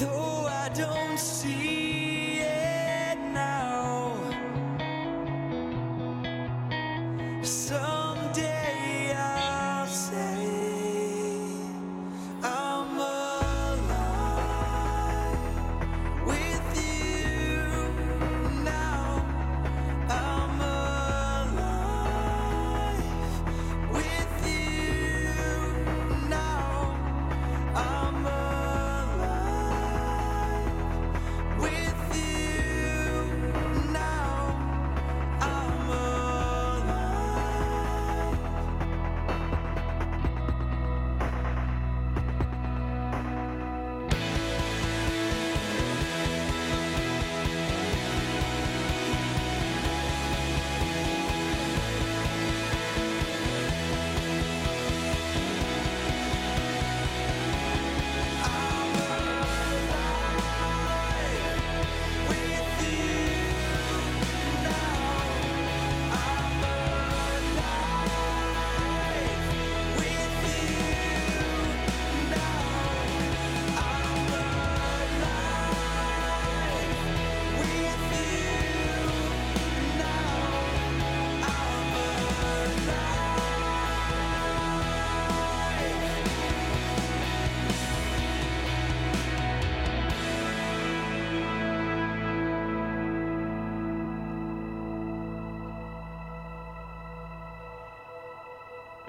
though I don't see it now, someday I'll say I'm alive with you now. I'm alive with you now. I'm alive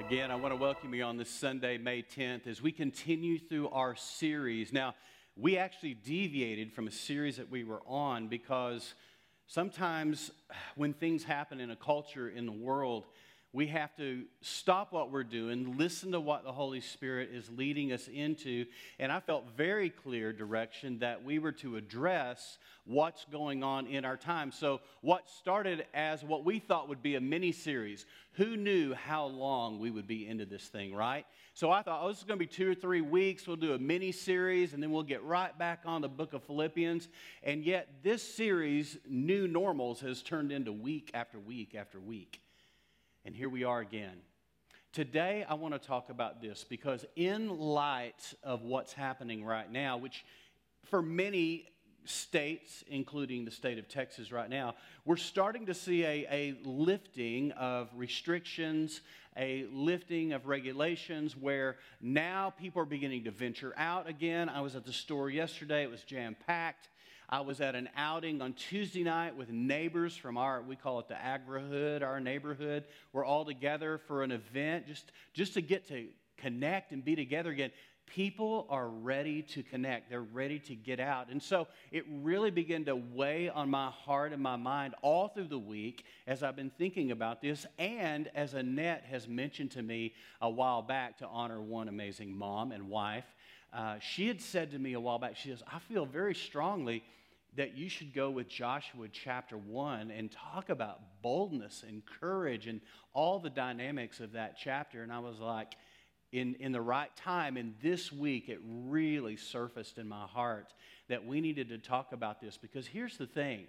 Again, I want to welcome you on this Sunday, May 10th, as we continue through our series. Now, we actually deviated from a series that we were on because sometimes when things happen in a culture, in the world, we have to stop what we're doing, listen to what the Holy Spirit is leading us into, and I felt very clear direction that we were to address what's going on in our time. So what started as what we thought would be a mini-series, who knew how long we would be into this thing, right? So I thought, this is going to be 2 or 3 weeks, we'll do a mini-series, and then we'll get right back on the book of Philippians. And yet this series, New Normals, has turned into week after week after week. And here we are again. Today I want to talk about this because in light of what's happening right now, which for many states, including the state of Texas right now, we're starting to see a lifting of restrictions, a lifting of regulations where now people are beginning to venture out again. I was at the store yesterday. It was jam-packed. I was at an outing on Tuesday night with neighbors from we call it the agri-hood, our neighborhood. We're all together for an event just to get to connect and be together again. People are ready to connect. They're ready to get out. And so it really began to weigh on my heart and my mind all through the week as I've been thinking about this, and as Annette has mentioned to me a while back to honor one amazing mom and wife. She had said to me a while back, she says, I feel very strongly that you should go with Joshua chapter 1 and talk about boldness and courage and all the dynamics of that chapter. And I was like, in the right time, and this week it really surfaced in my heart that we needed to talk about this, because here's the thing.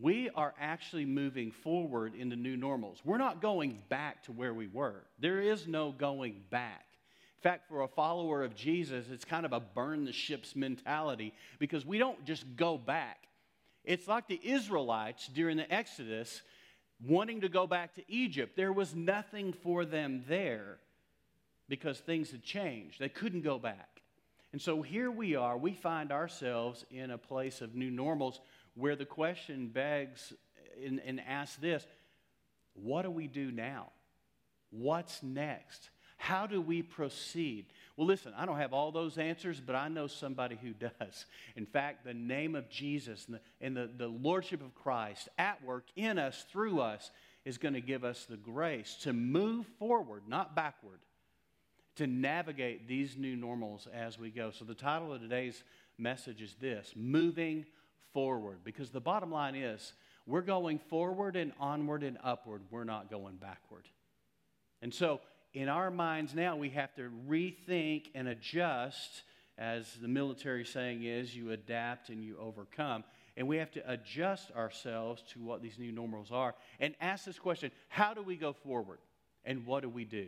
We are actually moving forward into new normals. We're not going back to where we were. There is no going back. In fact, for a follower of Jesus, it's kind of a burn the ships mentality, because we don't just go back. It's like the Israelites during the Exodus wanting to go back to Egypt. There was nothing for them there because things had changed. They couldn't go back. And so here we are. We find ourselves in a place of new normals where the question begs and asks this: what do we do now? What's next? How do we proceed? Well, listen, I don't have all those answers, but I know somebody who does. In fact, the name of Jesus and the Lordship of Christ at work in us, through us, is going to give us the grace to move forward, not backward, to navigate these new normals as we go. So the title of today's message is this: Moving Forward. Because the bottom line is, we're going forward and onward and upward. We're not going backward. And so in our minds now, we have to rethink and adjust, as the military saying is, you adapt and you overcome. And we have to adjust ourselves to what these new normals are and ask this question: how do we go forward, and what do we do?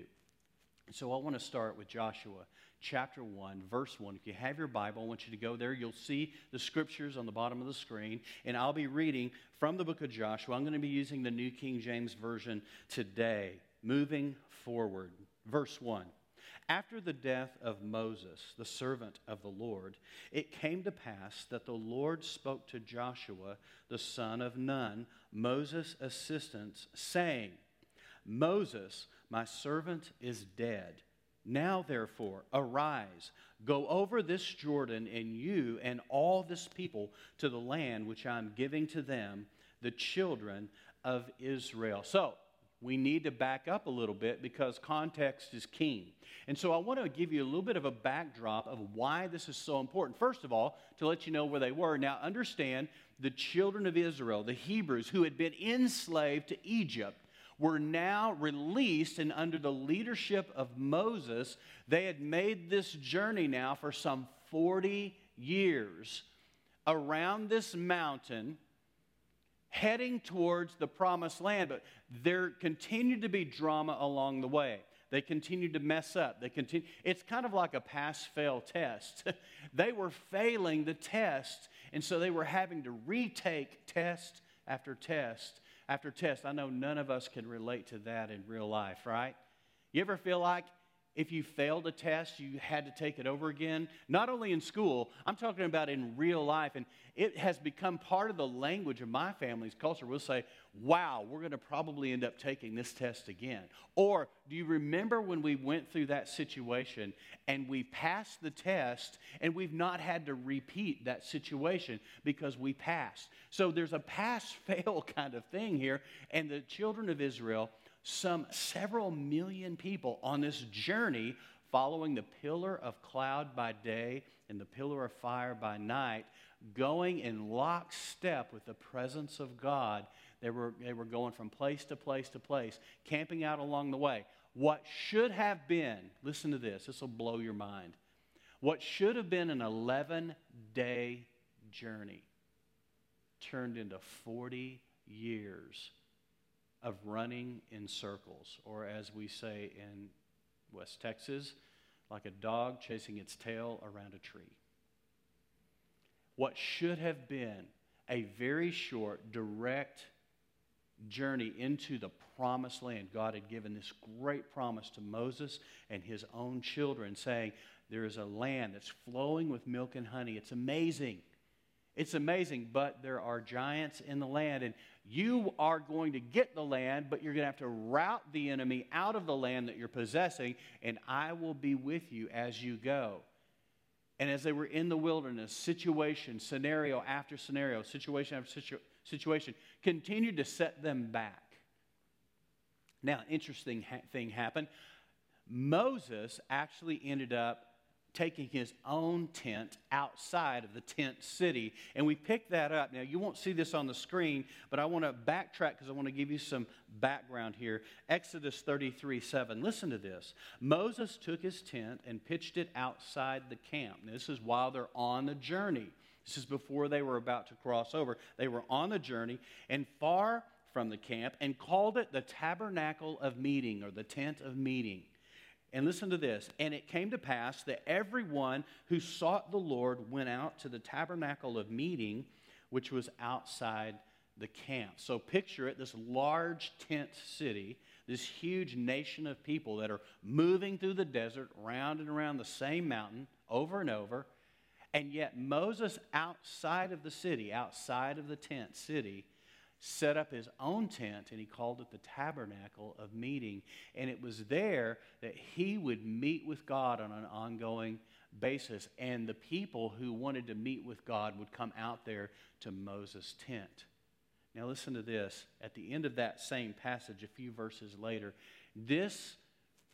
So I want to start with Joshua chapter 1, verse 1. If you have your Bible, I want you to go there. You'll see the scriptures on the bottom of the screen, and I'll be reading from the book of Joshua. I'm going to be using the New King James Version today, moving forward. Verse 1. After the death of Moses, the servant of the Lord, it came to pass that the Lord spoke to Joshua, the son of Nun, Moses' assistant, saying, Moses, my servant, is dead. Now, therefore, arise, go over this Jordan, and you and all this people to the land which I am giving to them, the children of Israel. So, we need to back up a little bit because context is king. And so I want to give you a little bit of a backdrop of why this is so important. First of all, to let you know where they were. Now, understand the children of Israel, the Hebrews, who had been enslaved to Egypt, were now released, and under the leadership of Moses, they had made this journey now for some 40 years around this mountain, heading towards the promised land. But there continued to be drama along the way. They continued to mess up. It's kind of like a pass-fail test. They were failing the test, and so they were having to retake test after test after test. I know none of us can relate to that in real life, right? You ever feel like if you failed a test, you had to take it over again? Not only in school, I'm talking about in real life. And it has become part of the language of my family's culture. We'll say, wow, we're going to probably end up taking this test again. Or, do you remember when we went through that situation and we passed the test and we've not had to repeat that situation because we passed? So there's a pass-fail kind of thing here. And the children of Israel, some several million people on this journey following the pillar of cloud by day and the pillar of fire by night, going in lockstep with the presence of God. They were going from place to place to place, camping out along the way. What should have been, listen to this, this will blow your mind. What should have been an 11-day journey turned into 40 years of running in circles, or as we say in West Texas, like a dog chasing its tail around a tree. What should have been a very short, direct journey into the promised land. God had given this great promise to Moses and his own children, saying, there is a land that's flowing with milk and honey. It's amazing. It's amazing, but there are giants in the land, and you are going to get the land, but you're going to have to rout the enemy out of the land that you're possessing, and I will be with you as you go. And as they were in the wilderness, situation, scenario after scenario, situation after situation, continued to set them back. Now, interesting thing happened. Moses actually ended up taking his own tent outside of the tent city. And we pick that up. Now, you won't see this on the screen, but I want to backtrack because I want to give you some background here. Exodus 33:7. Listen to this. Moses took his tent and pitched it outside the camp. Now, this is while they're on the journey. This is before they were about to cross over. They were on the journey and far from the camp, and called it the tabernacle of meeting, or the tent of meeting. And listen to this. And it came to pass that everyone who sought the Lord went out to the tabernacle of meeting, which was outside the camp. So picture it, this large tent city, this huge nation of people that are moving through the desert, round and around the same mountain, over and over. And yet Moses, outside of the city, outside of the tent city, set up his own tent, and he called it the tabernacle of meeting. And it was there that he would meet with God on an ongoing basis. And the people who wanted to meet with God would come out there to Moses' tent. Now listen to this. At the end of that same passage, a few verses later, this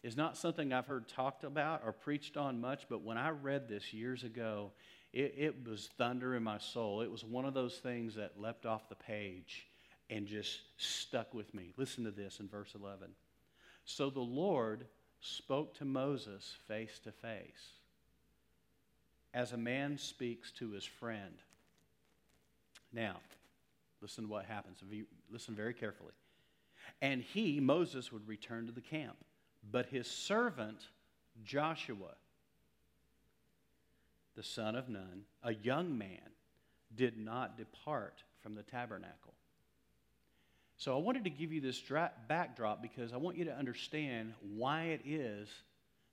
is not something I've heard talked about or preached on much, but when I read this years ago, it was thunder in my soul. It was one of those things that leapt off the page and just stuck with me. Listen to this in verse 11. So the Lord spoke to Moses face to face, as a man speaks to his friend. Now, listen to what happens. Listen very carefully. And he, Moses, would return to the camp, but his servant Joshua, the son of Nun, a young man, did not depart from the tabernacle. So I wanted to give you this backdrop because I want you to understand why it is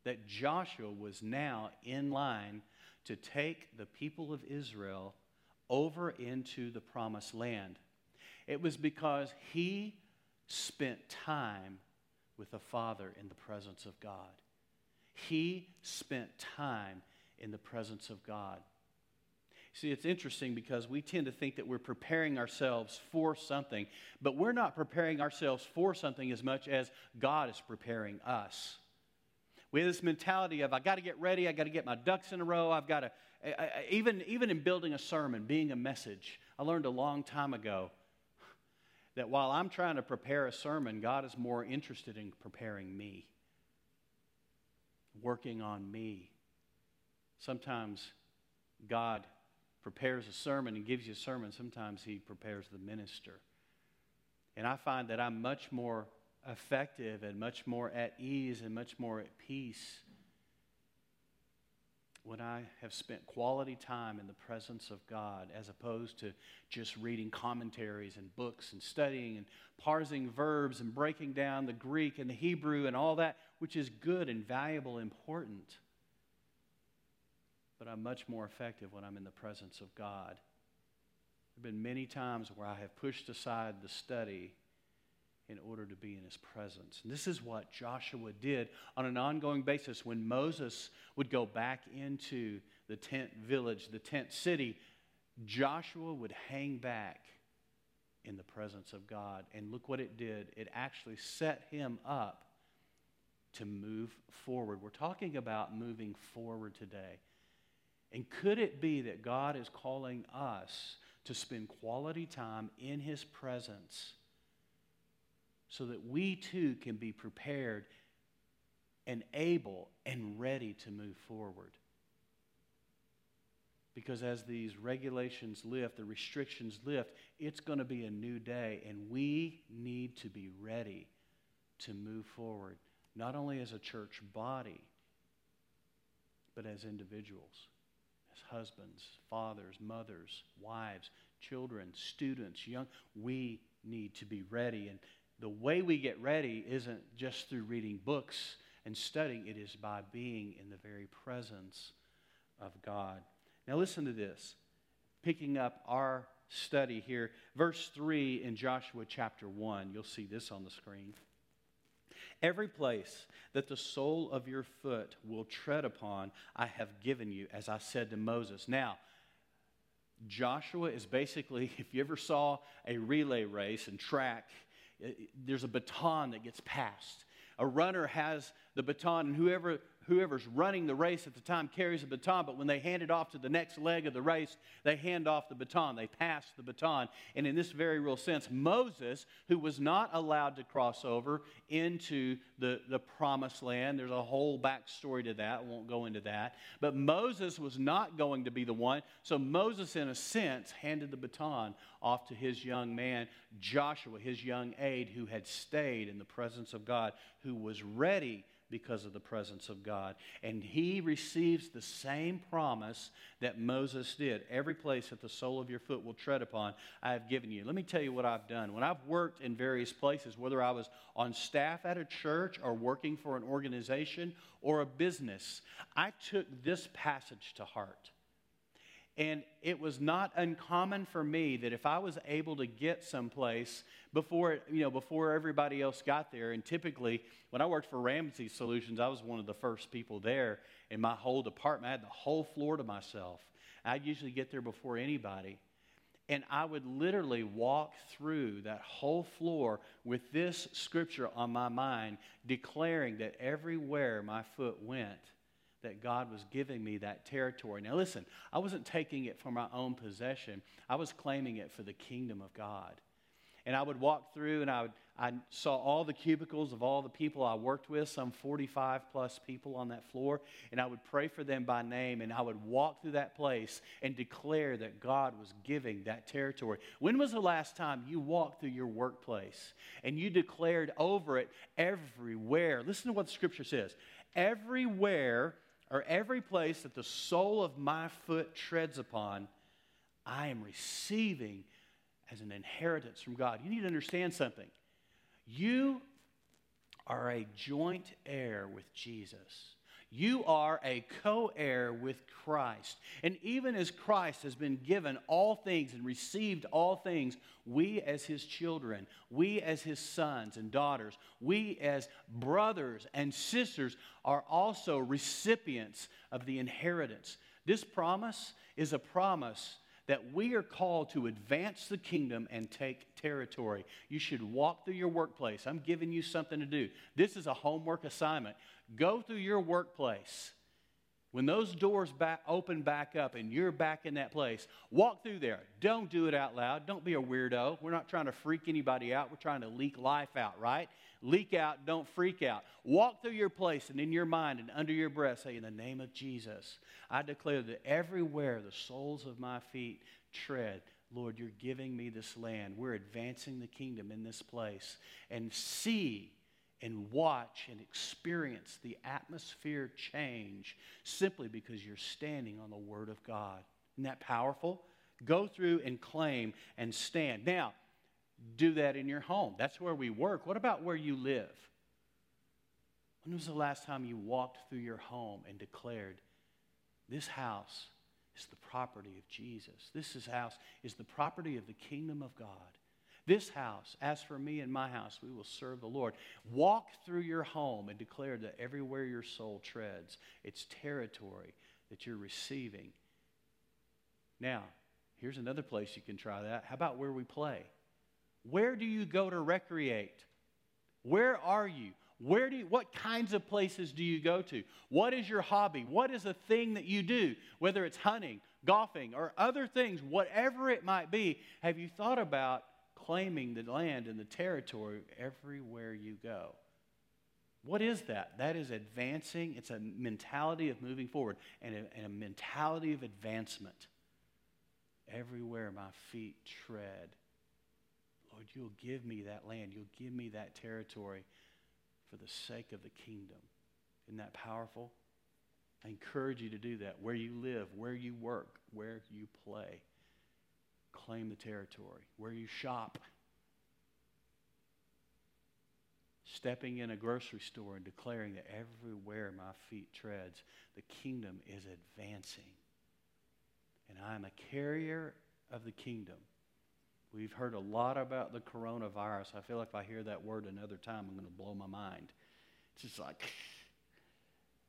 that Joshua was now in line to take the people of Israel over into the promised land. It was because he spent time with the Father in the presence of God. He spent time in the presence of God. See, it's interesting because we tend to think that we're preparing ourselves for something, but we're not preparing ourselves for something as much as God is preparing us. We have this mentality of, I got to get ready, I got to get my ducks in a row, I've got to, even in building a sermon, being a message, I learned a long time ago that while I'm trying to prepare a sermon, God is more interested in preparing me, working on me. Sometimes God prepares a sermon and gives you a sermon. Sometimes he prepares the minister. And I find that I'm much more effective and much more at ease and much more at peace when I have spent quality time in the presence of God, as opposed to just reading commentaries and books and studying and parsing verbs and breaking down the Greek and the Hebrew and all that, which is good and valuable and important. But I'm much more effective when I'm in the presence of God. There have been many times where I have pushed aside the study in order to be in his presence. And this is what Joshua did on an ongoing basis. When Moses would go back into the tent village, the tent city, Joshua would hang back in the presence of God. And look what it did. It actually set him up to move forward. We're talking about moving forward today. And could it be that God is calling us to spend quality time in his presence so that we too can be prepared and able and ready to move forward? Because as these regulations lift, the restrictions lift, it's going to be a new day, and we need to be ready to move forward, not only as a church body, but as individuals, as husbands, fathers, mothers, wives, children, students, young. We need to be ready, and the way we get ready isn't just through reading books and studying. It is by being in the very presence of God. Now listen to this. Picking up our study here, verse 3 in Joshua chapter 1. You'll see this on the screen. Every place that the sole of your foot will tread upon, I have given you, as I said to Moses. Now, Joshua is basically, if you ever saw a relay race and track, there's a baton that gets passed. A runner has the baton, and whoever's running the race at the time carries the baton, but when they hand it off to the next leg of the race, they hand off the baton. They pass the baton. And in this very real sense, Moses, who was not allowed to cross over into the promised land, there's a whole backstory to that. I won't go into that. But Moses was not going to be the one. So Moses, in a sense, handed the baton off to his young man, Joshua, his young aide, who had stayed in the presence of God, who was ready because of the presence of God. And he receives the same promise that Moses did. Every place that the sole of your foot will tread upon, I have given you. Let me tell you what I've done. When I've worked in various places, whether I was on staff at a church or working for an organization or a business, I took this passage to heart. And it was not uncommon for me that if I was able to get someplace before everybody else got there, and typically when I worked for Ramsey Solutions, I was one of the first people there in my whole department. I had the whole floor to myself. I'd usually get there before anybody. And I would literally walk through that whole floor with this scripture on my mind, declaring that everywhere my foot went, that God was giving me that territory. Now listen, I wasn't taking it for my own possession. I was claiming it for the kingdom of God. And I would walk through, and I saw all the cubicles of all the people I worked with, some 45 plus people on that floor, and I would pray for them by name, and I would walk through that place and declare that God was giving that territory. When was the last time you walked through your workplace and you declared over it everywhere? Listen to what the scripture says. Everywhere, or every place that the sole of my foot treads upon, I am receiving as an inheritance from God. You need to understand something. You are a joint heir with Jesus. You are a co-heir with Christ. And even as Christ has been given all things and received all things, we as his children, we as his sons and daughters, we as brothers and sisters are also recipients of the inheritance. This promise is a promise that we are called to advance the kingdom and take territory. You should walk through your workplace. I'm giving you something to do. This is a homework assignment. Go through your workplace. When those doors open back up and you're back in that place, walk through there. Don't do it out loud. Don't be a weirdo. We're not trying to freak anybody out. We're trying to leak life out, right? Leak out, don't freak out. Walk through your place and in your mind and under your breath, say, in the name of Jesus, I declare that everywhere the soles of my feet tread, Lord, you're giving me this land. We're advancing the kingdom in this place. And see and watch and experience the atmosphere change simply because you're standing on the Word of God. Isn't that powerful? Go through and claim and stand. Now, do that in your home. That's where we work. What about where you live? When was the last time you walked through your home and declared, this house is the property of Jesus. This house is the property of the kingdom of God. This house, as for me and my house, we will serve the Lord. Walk through your home and declare that everywhere your soul treads, it's territory that you're receiving. Now, here's another place you can try that. How about where we play? Where do you go to recreate? Where are you? What kinds of places do you go to? What is your hobby? What is a thing that you do? Whether it's hunting, golfing, or other things, whatever it might be, have you thought about claiming the land and the territory everywhere you go? What is that? That is advancing. It's a mentality of moving forward and a mentality of advancement. Everywhere my feet tread, Lord, you'll give me that land. You'll give me that territory for the sake of the kingdom. Isn't that powerful? I encourage you to do that. Where you live, where you work, where you play, claim the territory. Where you shop, stepping in a grocery store and declaring that everywhere my feet treads, the kingdom is advancing. And I am a carrier of the kingdom. We've heard a lot about the coronavirus. I feel like if I hear that word another time, I'm going to blow my mind. It's just like,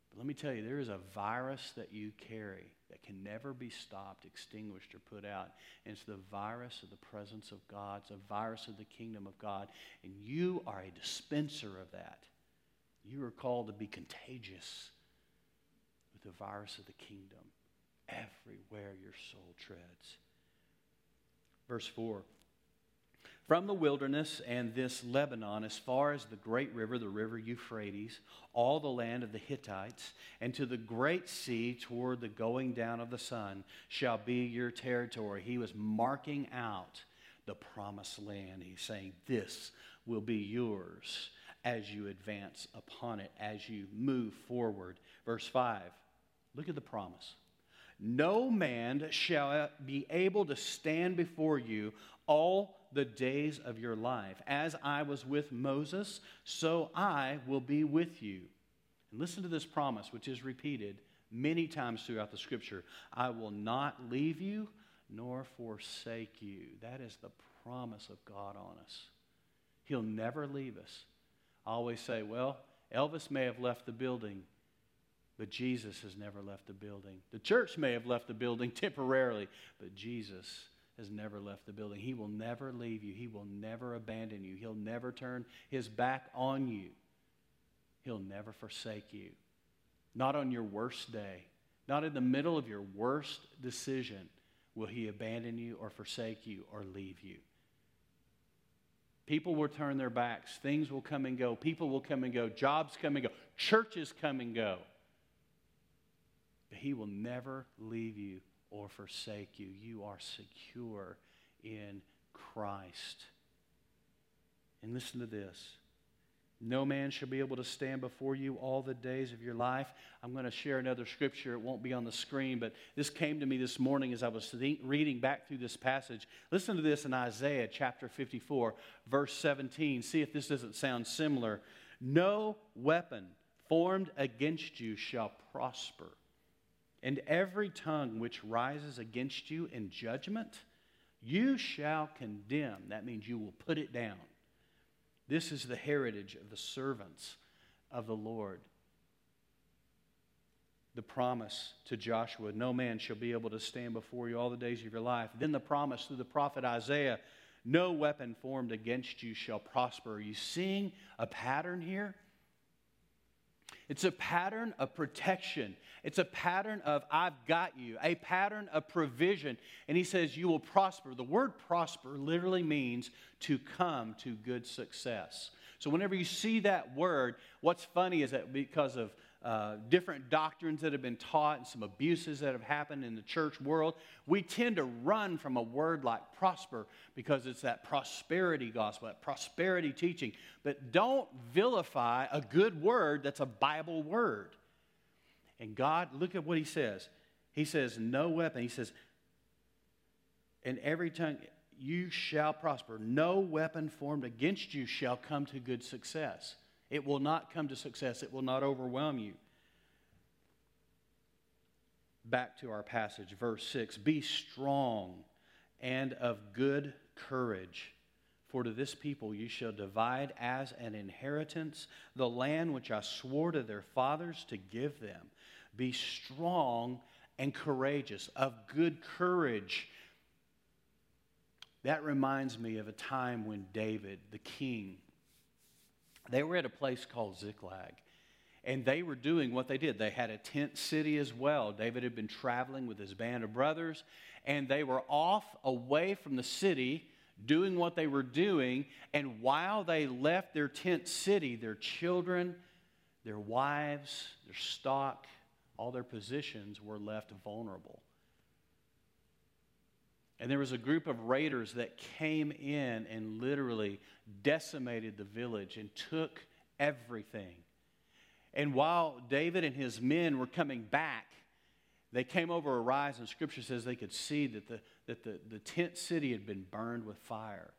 but let me tell you, there is a virus that you carry that can never be stopped, extinguished, or put out. And it's the virus of the presence of God. It's a virus of the kingdom of God. And you are a dispenser of that. You are called to be contagious with the virus of the kingdom everywhere your soul treads. Verse 4, from the wilderness and this Lebanon, as far as the great river, the river Euphrates, all the land of the Hittites, and to the great sea toward the going down of the sun shall be your territory. He was marking out the promised land. He's saying, this will be yours as you advance upon it, as you move forward. Verse 5, look at the promise. No man shall be able to stand before you all the days of your life. As I was with Moses, so I will be with you. And listen to this promise, which is repeated many times throughout the scripture. I will not leave you nor forsake you. That is the promise of God on us. He'll never leave us. I always say, well, Elvis may have left the building, but Jesus has never left the building. The church may have left the building temporarily, but Jesus has never left the building. He will never leave you. He will never abandon you. He'll never turn his back on you. He'll never forsake you. Not on your worst day. Not in the middle of your worst decision will he abandon you or forsake you or leave you. People will turn their backs. Things will come and go. People will come and go. Jobs come and go. Churches come and go. But He will never leave you or forsake you. You are secure in Christ. And listen to this. No man shall be able to stand before you all the days of your life. I'm going to share another scripture. It won't be on the screen, but this came to me this morning as I was reading back through this passage. Listen to this in Isaiah chapter 54, verse 17. See if this doesn't sound similar. No weapon formed against you shall prosper, and every tongue which rises against you in judgment, you shall condemn. That means you will put it down. This is the heritage of the servants of the Lord. The promise to Joshua, no man shall be able to stand before you all the days of your life. Then the promise through the prophet Isaiah, no weapon formed against you shall prosper. Are you seeing a pattern here? It's a pattern of protection. It's a pattern of I've got you, a pattern of provision. And He says you will prosper. The word prosper literally means to come to good success. So whenever you see that word, what's funny is that because of different doctrines that have been taught and some abuses that have happened in the church world, we tend to run from a word like prosper because it's that prosperity gospel, that prosperity teaching. But don't vilify a good word that's a Bible word. And God, look at what He says. He says, no weapon. He says, in every tongue you shall prosper. No weapon formed against you shall come to good success. It will not come to success. It will not overwhelm you. Back to our passage, verse 6. Be strong and of good courage, for to this people you shall divide as an inheritance the land which I swore to their fathers to give them. Be strong and courageous, of good courage. That reminds me of a time when David, the king, they were at a place called Ziklag, and they were doing what they did. They had a tent city as well. David had been traveling with his band of brothers, and they were off away from the city doing what they were doing, and while they left their tent city, their children, their wives, their stock, all their possessions were left vulnerable. And there was a group of raiders that came in and literally decimated the village and took everything. And while David and his men were coming back, they came over a rise, and Scripture says they could see that the tent city had been burned with fire.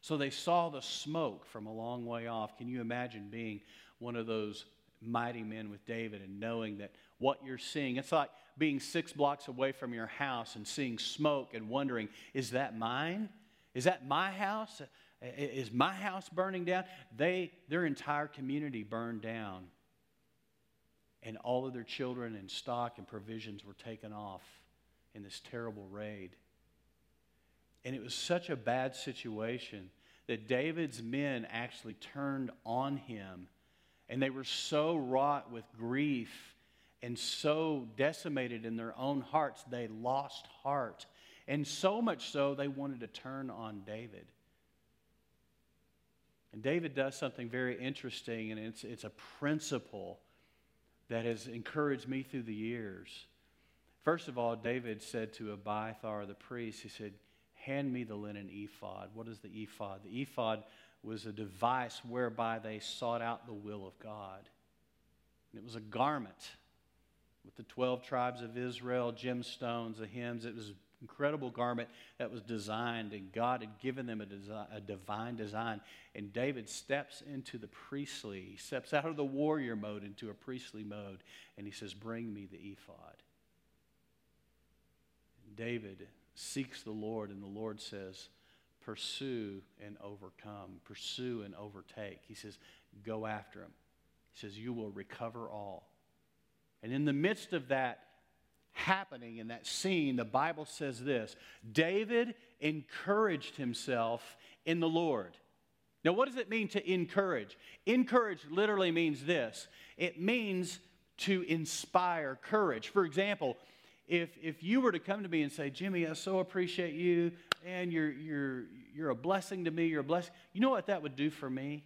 So they saw the smoke from a long way off. Can you imagine being one of those mighty men with David and knowing that what you're seeing, it's like being 6 blocks away from your house and seeing smoke and wondering, is that mine? Is that my house? Is my house burning down? Their entire community burned down, and all of their children and stock and provisions were taken off in this terrible raid. And it was such a bad situation that David's men actually turned on him, and they were so wrought with grief and so decimated in their own hearts, they lost heart. And so much so, they wanted to turn on David. And David does something very interesting, and it's a principle that has encouraged me through the years. First of all, David said to Abiathar the priest, he said, hand me the linen ephod. What is the ephod? The ephod was a device whereby they sought out the will of God. And it was a garment with the 12 tribes of Israel, gemstones, the hymns. It was an incredible garment that was designed, and God had given them a divine design. And David steps into the priestly. He steps out of the warrior mode into a priestly mode, and he says, bring me the ephod. David seeks the Lord, and the Lord says, pursue and overcome. Pursue and overtake. He says, go after him. He says, you will recover all. And in the midst of that happening, in that scene, the Bible says this, David encouraged himself in the Lord. Now, what does it mean to encourage? Encourage literally means this. It means to inspire courage. For example, if you were to come to me and say, Jimmy, I so appreciate you. man, you're a blessing to me, you're a blessing. You know what that would do for me?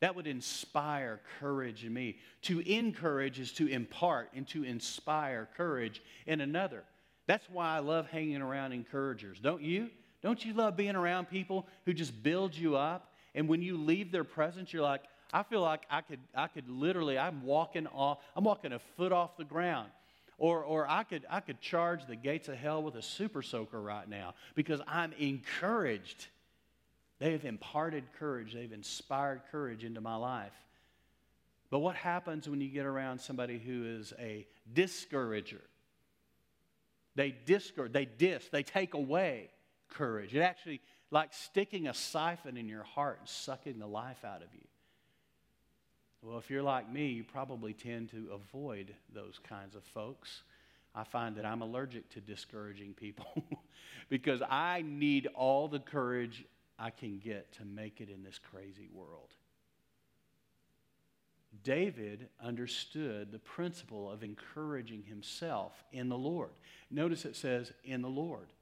That would inspire courage in me. To encourage is to impart and to inspire courage in another. That's why I love hanging around encouragers. Don't you? Don't you love being around people who just build you up? And when you leave their presence, you're like, I feel like I could literally, I'm walking a foot off the ground. Or I could charge the gates of hell with a super soaker right now because I'm encouraged. They have imparted courage. They've inspired courage into my life. But what happens when you get around somebody who is a discourager? They take away courage. It actually like sticking a siphon in your heart and sucking the life out of you. Well, if you're like me, you probably tend to avoid those kinds of folks. I find that I'm allergic to discouraging people because I need all the courage I can get to make it in this crazy world. David understood the principle of encouraging himself in the Lord. Notice it says, in the Lord.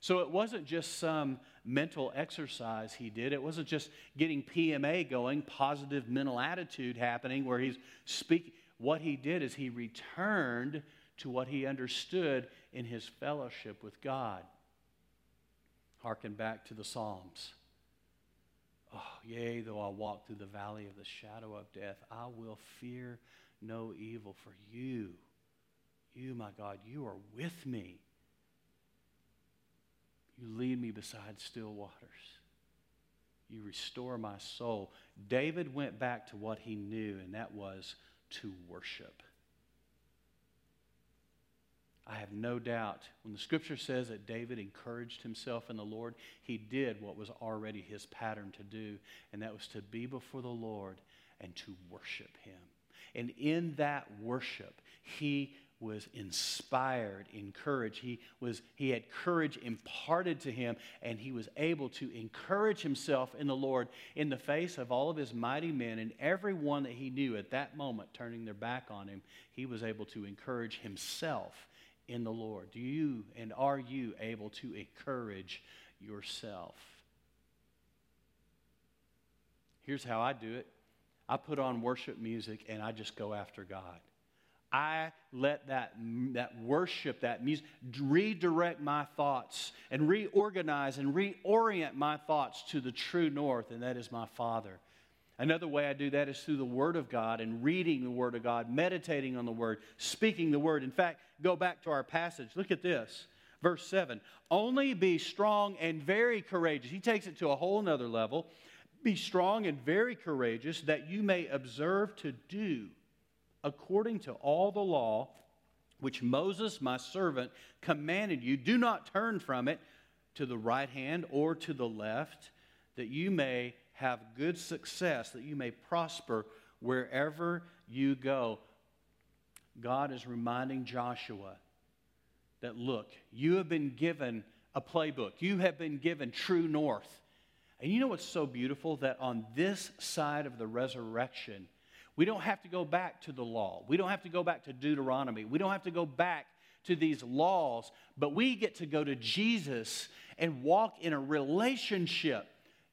So it wasn't just some mental exercise he did. It wasn't just getting PMA going, positive mental attitude happening, where he's speaking. What he did is he returned to what he understood in his fellowship with God. Harken back to the Psalms. Oh, yea, though I walk through the valley of the shadow of death, I will fear no evil, for you, my God, you are with me. You lead me beside still waters. You restore my soul. David went back to what he knew, and that was to worship. I have no doubt when the scripture says that David encouraged himself in the Lord, he did what was already his pattern to do, and that was to be before the Lord and to worship him. And in that worship, he was inspired, encouraged. He had courage imparted to him, and he was able to encourage himself in the Lord in the face of all of his mighty men and everyone that he knew at that moment turning their back on him. He was able to encourage himself in the Lord. Do you and are you able to encourage yourself? Here's how I do it. I put on worship music and I just go after God. I let that worship, that music, redirect my thoughts and reorganize and reorient my thoughts to the true north, and that is my Father. Another way I do that is through the Word of God and reading the Word of God, meditating on the Word, speaking the Word. In fact, go back to our passage. Look at this, verse 7. Only be strong and very courageous. He takes it to a whole nother level. Be strong and very courageous that you may observe to do according to all the law which Moses, my servant, commanded you. Do not turn from it to the right hand or to the left, that you may have good success, that you may prosper wherever you go. God is reminding Joshua that, look, you have been given a playbook. You have been given true north. And you know what's so beautiful? That on this side of the resurrection, we don't have to go back to the law. We don't have to go back to Deuteronomy. We don't have to go back to these laws. But we get to go to Jesus and walk in a relationship,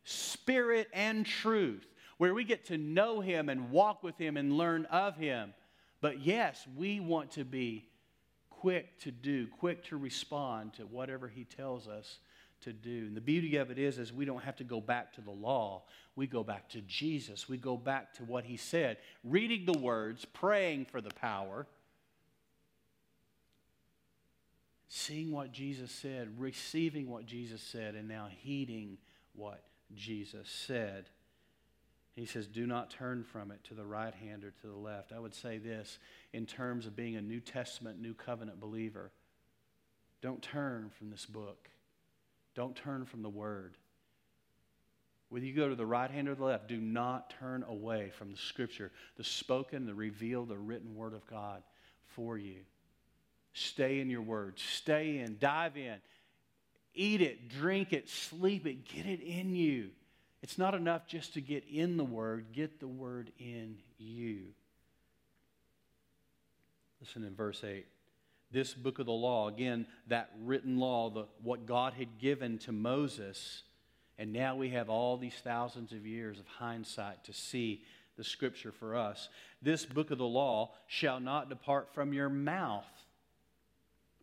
spirit and truth, where we get to know him and walk with him and learn of him. But yes, we want to be quick to do, quick to respond to whatever he tells us to do. And the beauty of it is we don't have to go back to the law. We go back to Jesus. We go back to what he said, reading the words, praying for the power, seeing what Jesus said, receiving what Jesus said, and now heeding what Jesus said. He says, do not turn from it to the right hand or to the left. I would say this in terms of being a New Testament, New Covenant believer. Don't turn from this book. Don't turn from the Word. Whether you go to the right hand or the left, do not turn away from the Scripture, the spoken, the revealed, the written Word of God for you. Stay in your Word. Stay in. Dive in. Eat it, drink it, sleep it, get it in you. It's not enough just to get in the Word. Get the Word in you. Listen in verse 8. this book of the law, again, that written law, what God had given to Moses, and now we have all these thousands of years of hindsight to see the Scripture for us. This book of the law shall not depart from your mouth,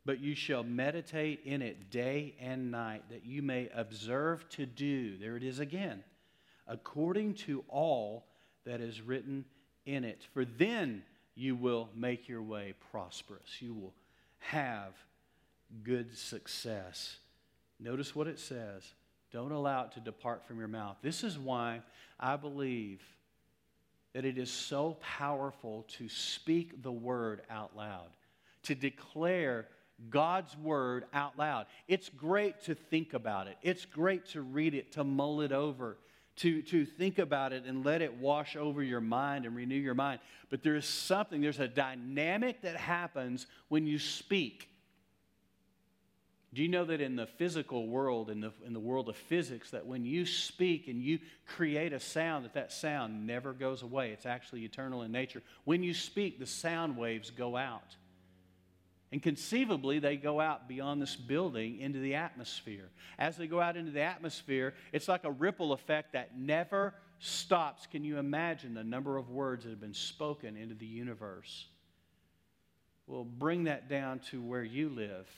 but you shall meditate in it day and night, that you may observe to do, there it is again, according to all that is written in it. For then you will make your way prosperous. You will have good success. Notice what it says. Don't allow it to depart from your mouth. This is why I believe that it is so powerful to speak the word out loud, to declare God's word out loud. It's great to think about it. It's great to read it, to mull it over, to think about it and let it wash over your mind and renew your mind. But there is something, there's a dynamic that happens when you speak. Do you know that in the physical world, in the world of physics, that when you speak and you create a sound, that sound never goes away? It's actually eternal in nature. When you speak, the sound waves go out. And conceivably, they go out beyond this building into the atmosphere. As they go out into the atmosphere, it's like a ripple effect that never stops. Can you imagine the number of words that have been spoken into the universe? Well, bring that down to where you live.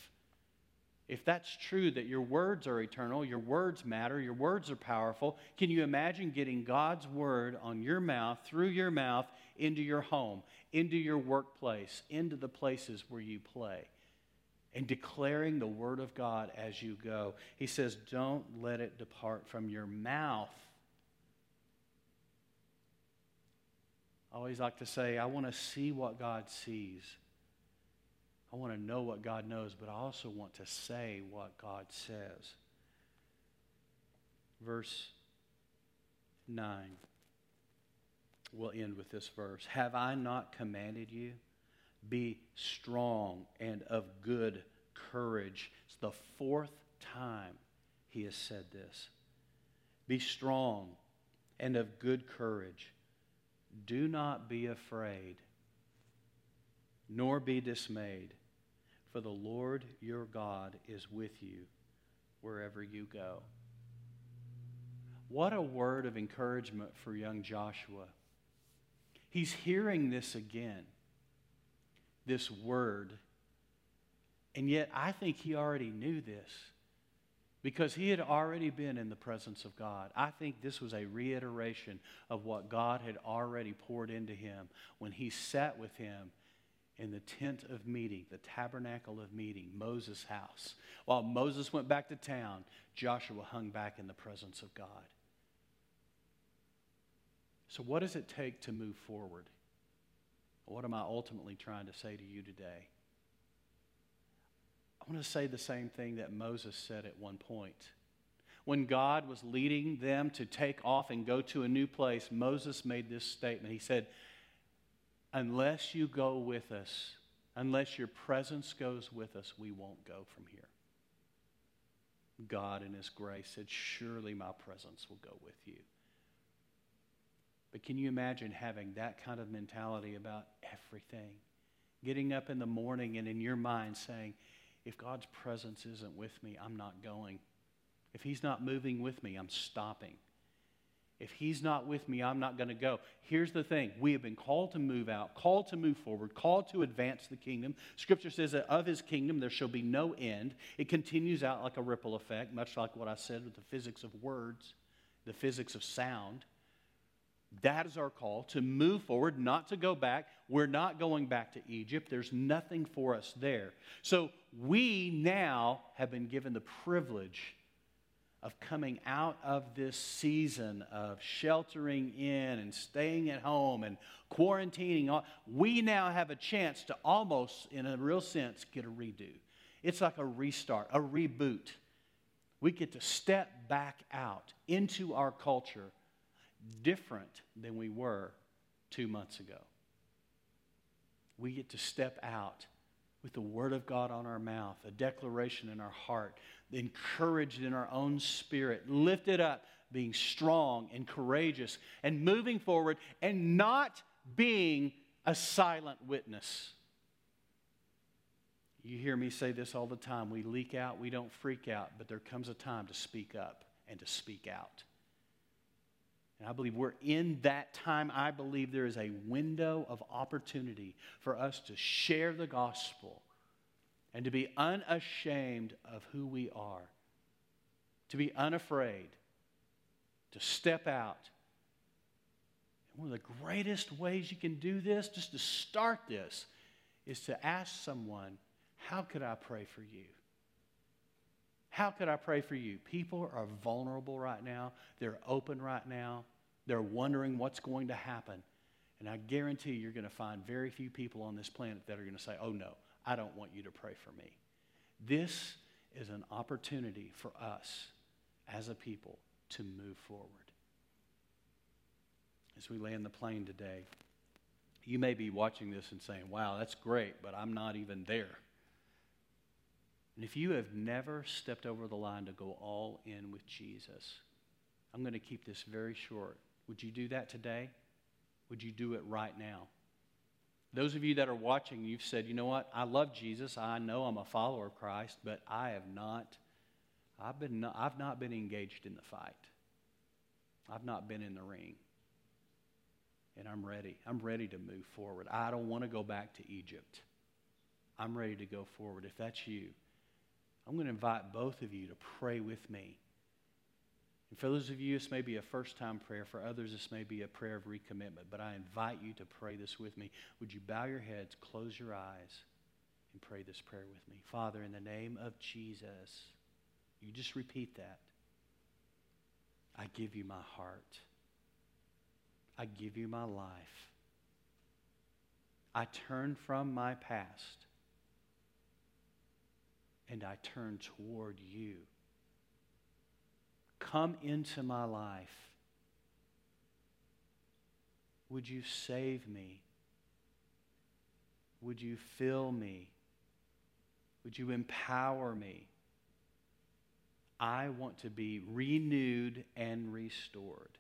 If that's true, that your words are eternal, your words matter, your words are powerful, can you imagine getting God's word on your mouth, through your mouth, into your home, into your workplace, into the places where you play, and declaring the word of God as you go? He says, don't let it depart from your mouth. I always like to say, I want to see what God sees. I want to know what God knows, but I also want to say what God says. Verse 9. We'll end with this verse. Have I not commanded you? Be strong and of good courage. It's the fourth time he has said this. Be strong and of good courage. Do not be afraid, nor be dismayed, for the Lord your God is with you wherever you go. What a word of encouragement for young Joshua. He's hearing this again, this word. And yet I think he already knew this because he had already been in the presence of God. I think this was a reiteration of what God had already poured into him when he sat with him in the tent of meeting, the tabernacle of meeting, Moses' house. While Moses went back to town, Joshua hung back in the presence of God. So what does it take to move forward? What am I ultimately trying to say to you today? I want to say the same thing that Moses said at one point. When God was leading them to take off and go to a new place, Moses made this statement. He said, unless you go with us, unless your presence goes with us, we won't go from here. God in his grace said, surely my presence will go with you. But can you imagine having that kind of mentality about everything? Getting up in the morning and in your mind saying, if God's presence isn't with me, I'm not going. If he's not moving with me, I'm stopping. If he's not with me, I'm not going to go. Here's the thing. We have been called to move out, called to move forward, called to advance the kingdom. Scripture says that of his kingdom there shall be no end. It continues out like a ripple effect, much like what I said with the physics of words, the physics of sound. That is our call, to move forward, not to go back. We're not going back to Egypt. There's nothing for us there. So we now have been given the privilege of coming out of this season of sheltering in and staying at home and quarantining. We now have a chance to almost, in a real sense, get a redo. It's like a restart, a reboot. We get to step back out into our culture different than we were 2 months ago. We get to step out with the word of God on our mouth, a declaration in our heart, encouraged in our own spirit, lifted up, being strong and courageous and moving forward and not being a silent witness. You hear me say this all the time. We leak out, we don't freak out, but there comes a time to speak up and to speak out. And I believe we're in that time. I believe there is a window of opportunity for us to share the gospel and to be unashamed of who we are, to be unafraid, to step out. And one of the greatest ways you can do this, just to start this, is to ask someone, how could I pray for you? How could I pray for you? People are vulnerable right now. They're open right now. They're wondering what's going to happen. And I guarantee you're going to find very few people on this planet that are going to say, oh, no, I don't want you to pray for me. This is an opportunity for us as a people to move forward. As we land the plane today, you may be watching this and saying, wow, that's great, but I'm not even there. And if you have never stepped over the line to go all in with Jesus, I'm going to keep this very short. Would you do that today? Would you do it right now? Those of you that are watching, you've said, you know what? I love Jesus. I know I'm a follower of Christ, but I have not. I've not been engaged in the fight. I've not been in the ring. And I'm ready. I'm ready to move forward. I don't want to go back to Egypt. I'm ready to go forward. If that's you, I'm going to invite both of you to pray with me. And for those of you, this may be a first-time prayer. For others, this may be a prayer of recommitment. But I invite you to pray this with me. Would you bow your heads, close your eyes, and pray this prayer with me? Father, in the name of Jesus, you just repeat that. I give you my heart. I give you my life. I turn from my past. And I turn toward you. Come into my life. Would you save me? Would you fill me? Would you empower me? I want to be renewed and restored.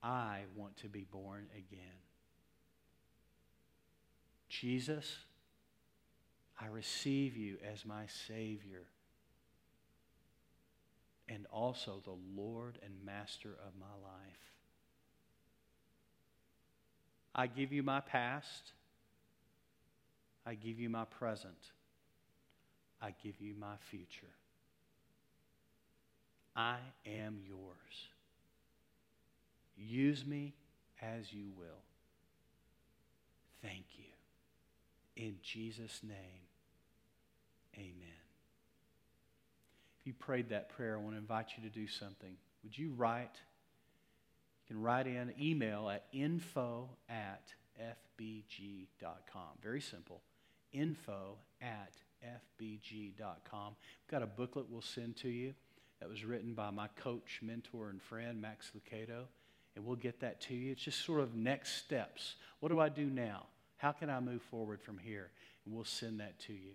I want to be born again. Jesus, I receive you as my Savior and also the Lord and Master of my life. I give you my past. I give you my present. I give you my future. I am yours. Use me as you will. Thank you. In Jesus' name, amen. If you prayed that prayer, I want to invite you to do something. Would you write? You can write in email at info@fbg.com. Very simple. info@fbg.com. We've got a booklet we'll send to you that was written by my coach, mentor, and friend, Max Lucado, and we'll get that to you. It's just sort of next steps. What do I do now? How can I move forward from here? And we'll send that to you.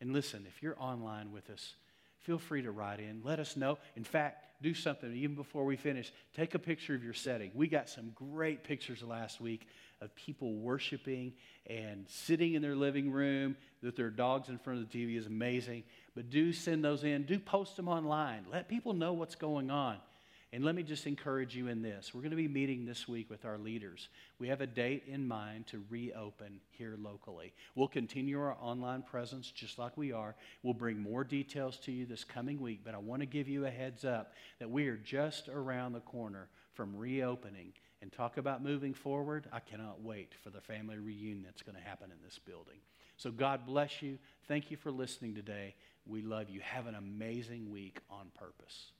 And listen, if you're online with us, feel free to write in. Let us know. In fact, do something even before we finish. Take a picture of your setting. We got some great pictures last week of people worshiping and sitting in their living room with their dogs in front of the TV. Is amazing. But do send those in. Do post them online. Let people know what's going on. And let me just encourage you in this. We're going to be meeting this week with our leaders. We have a date in mind to reopen here locally. We'll continue our online presence just like we are. We'll bring more details to you this coming week, but I want to give you a heads up that we are just around the corner from reopening. And talk about moving forward, I cannot wait for the family reunion that's going to happen in this building. So God bless you. Thank you for listening today. We love you. Have an amazing week on purpose.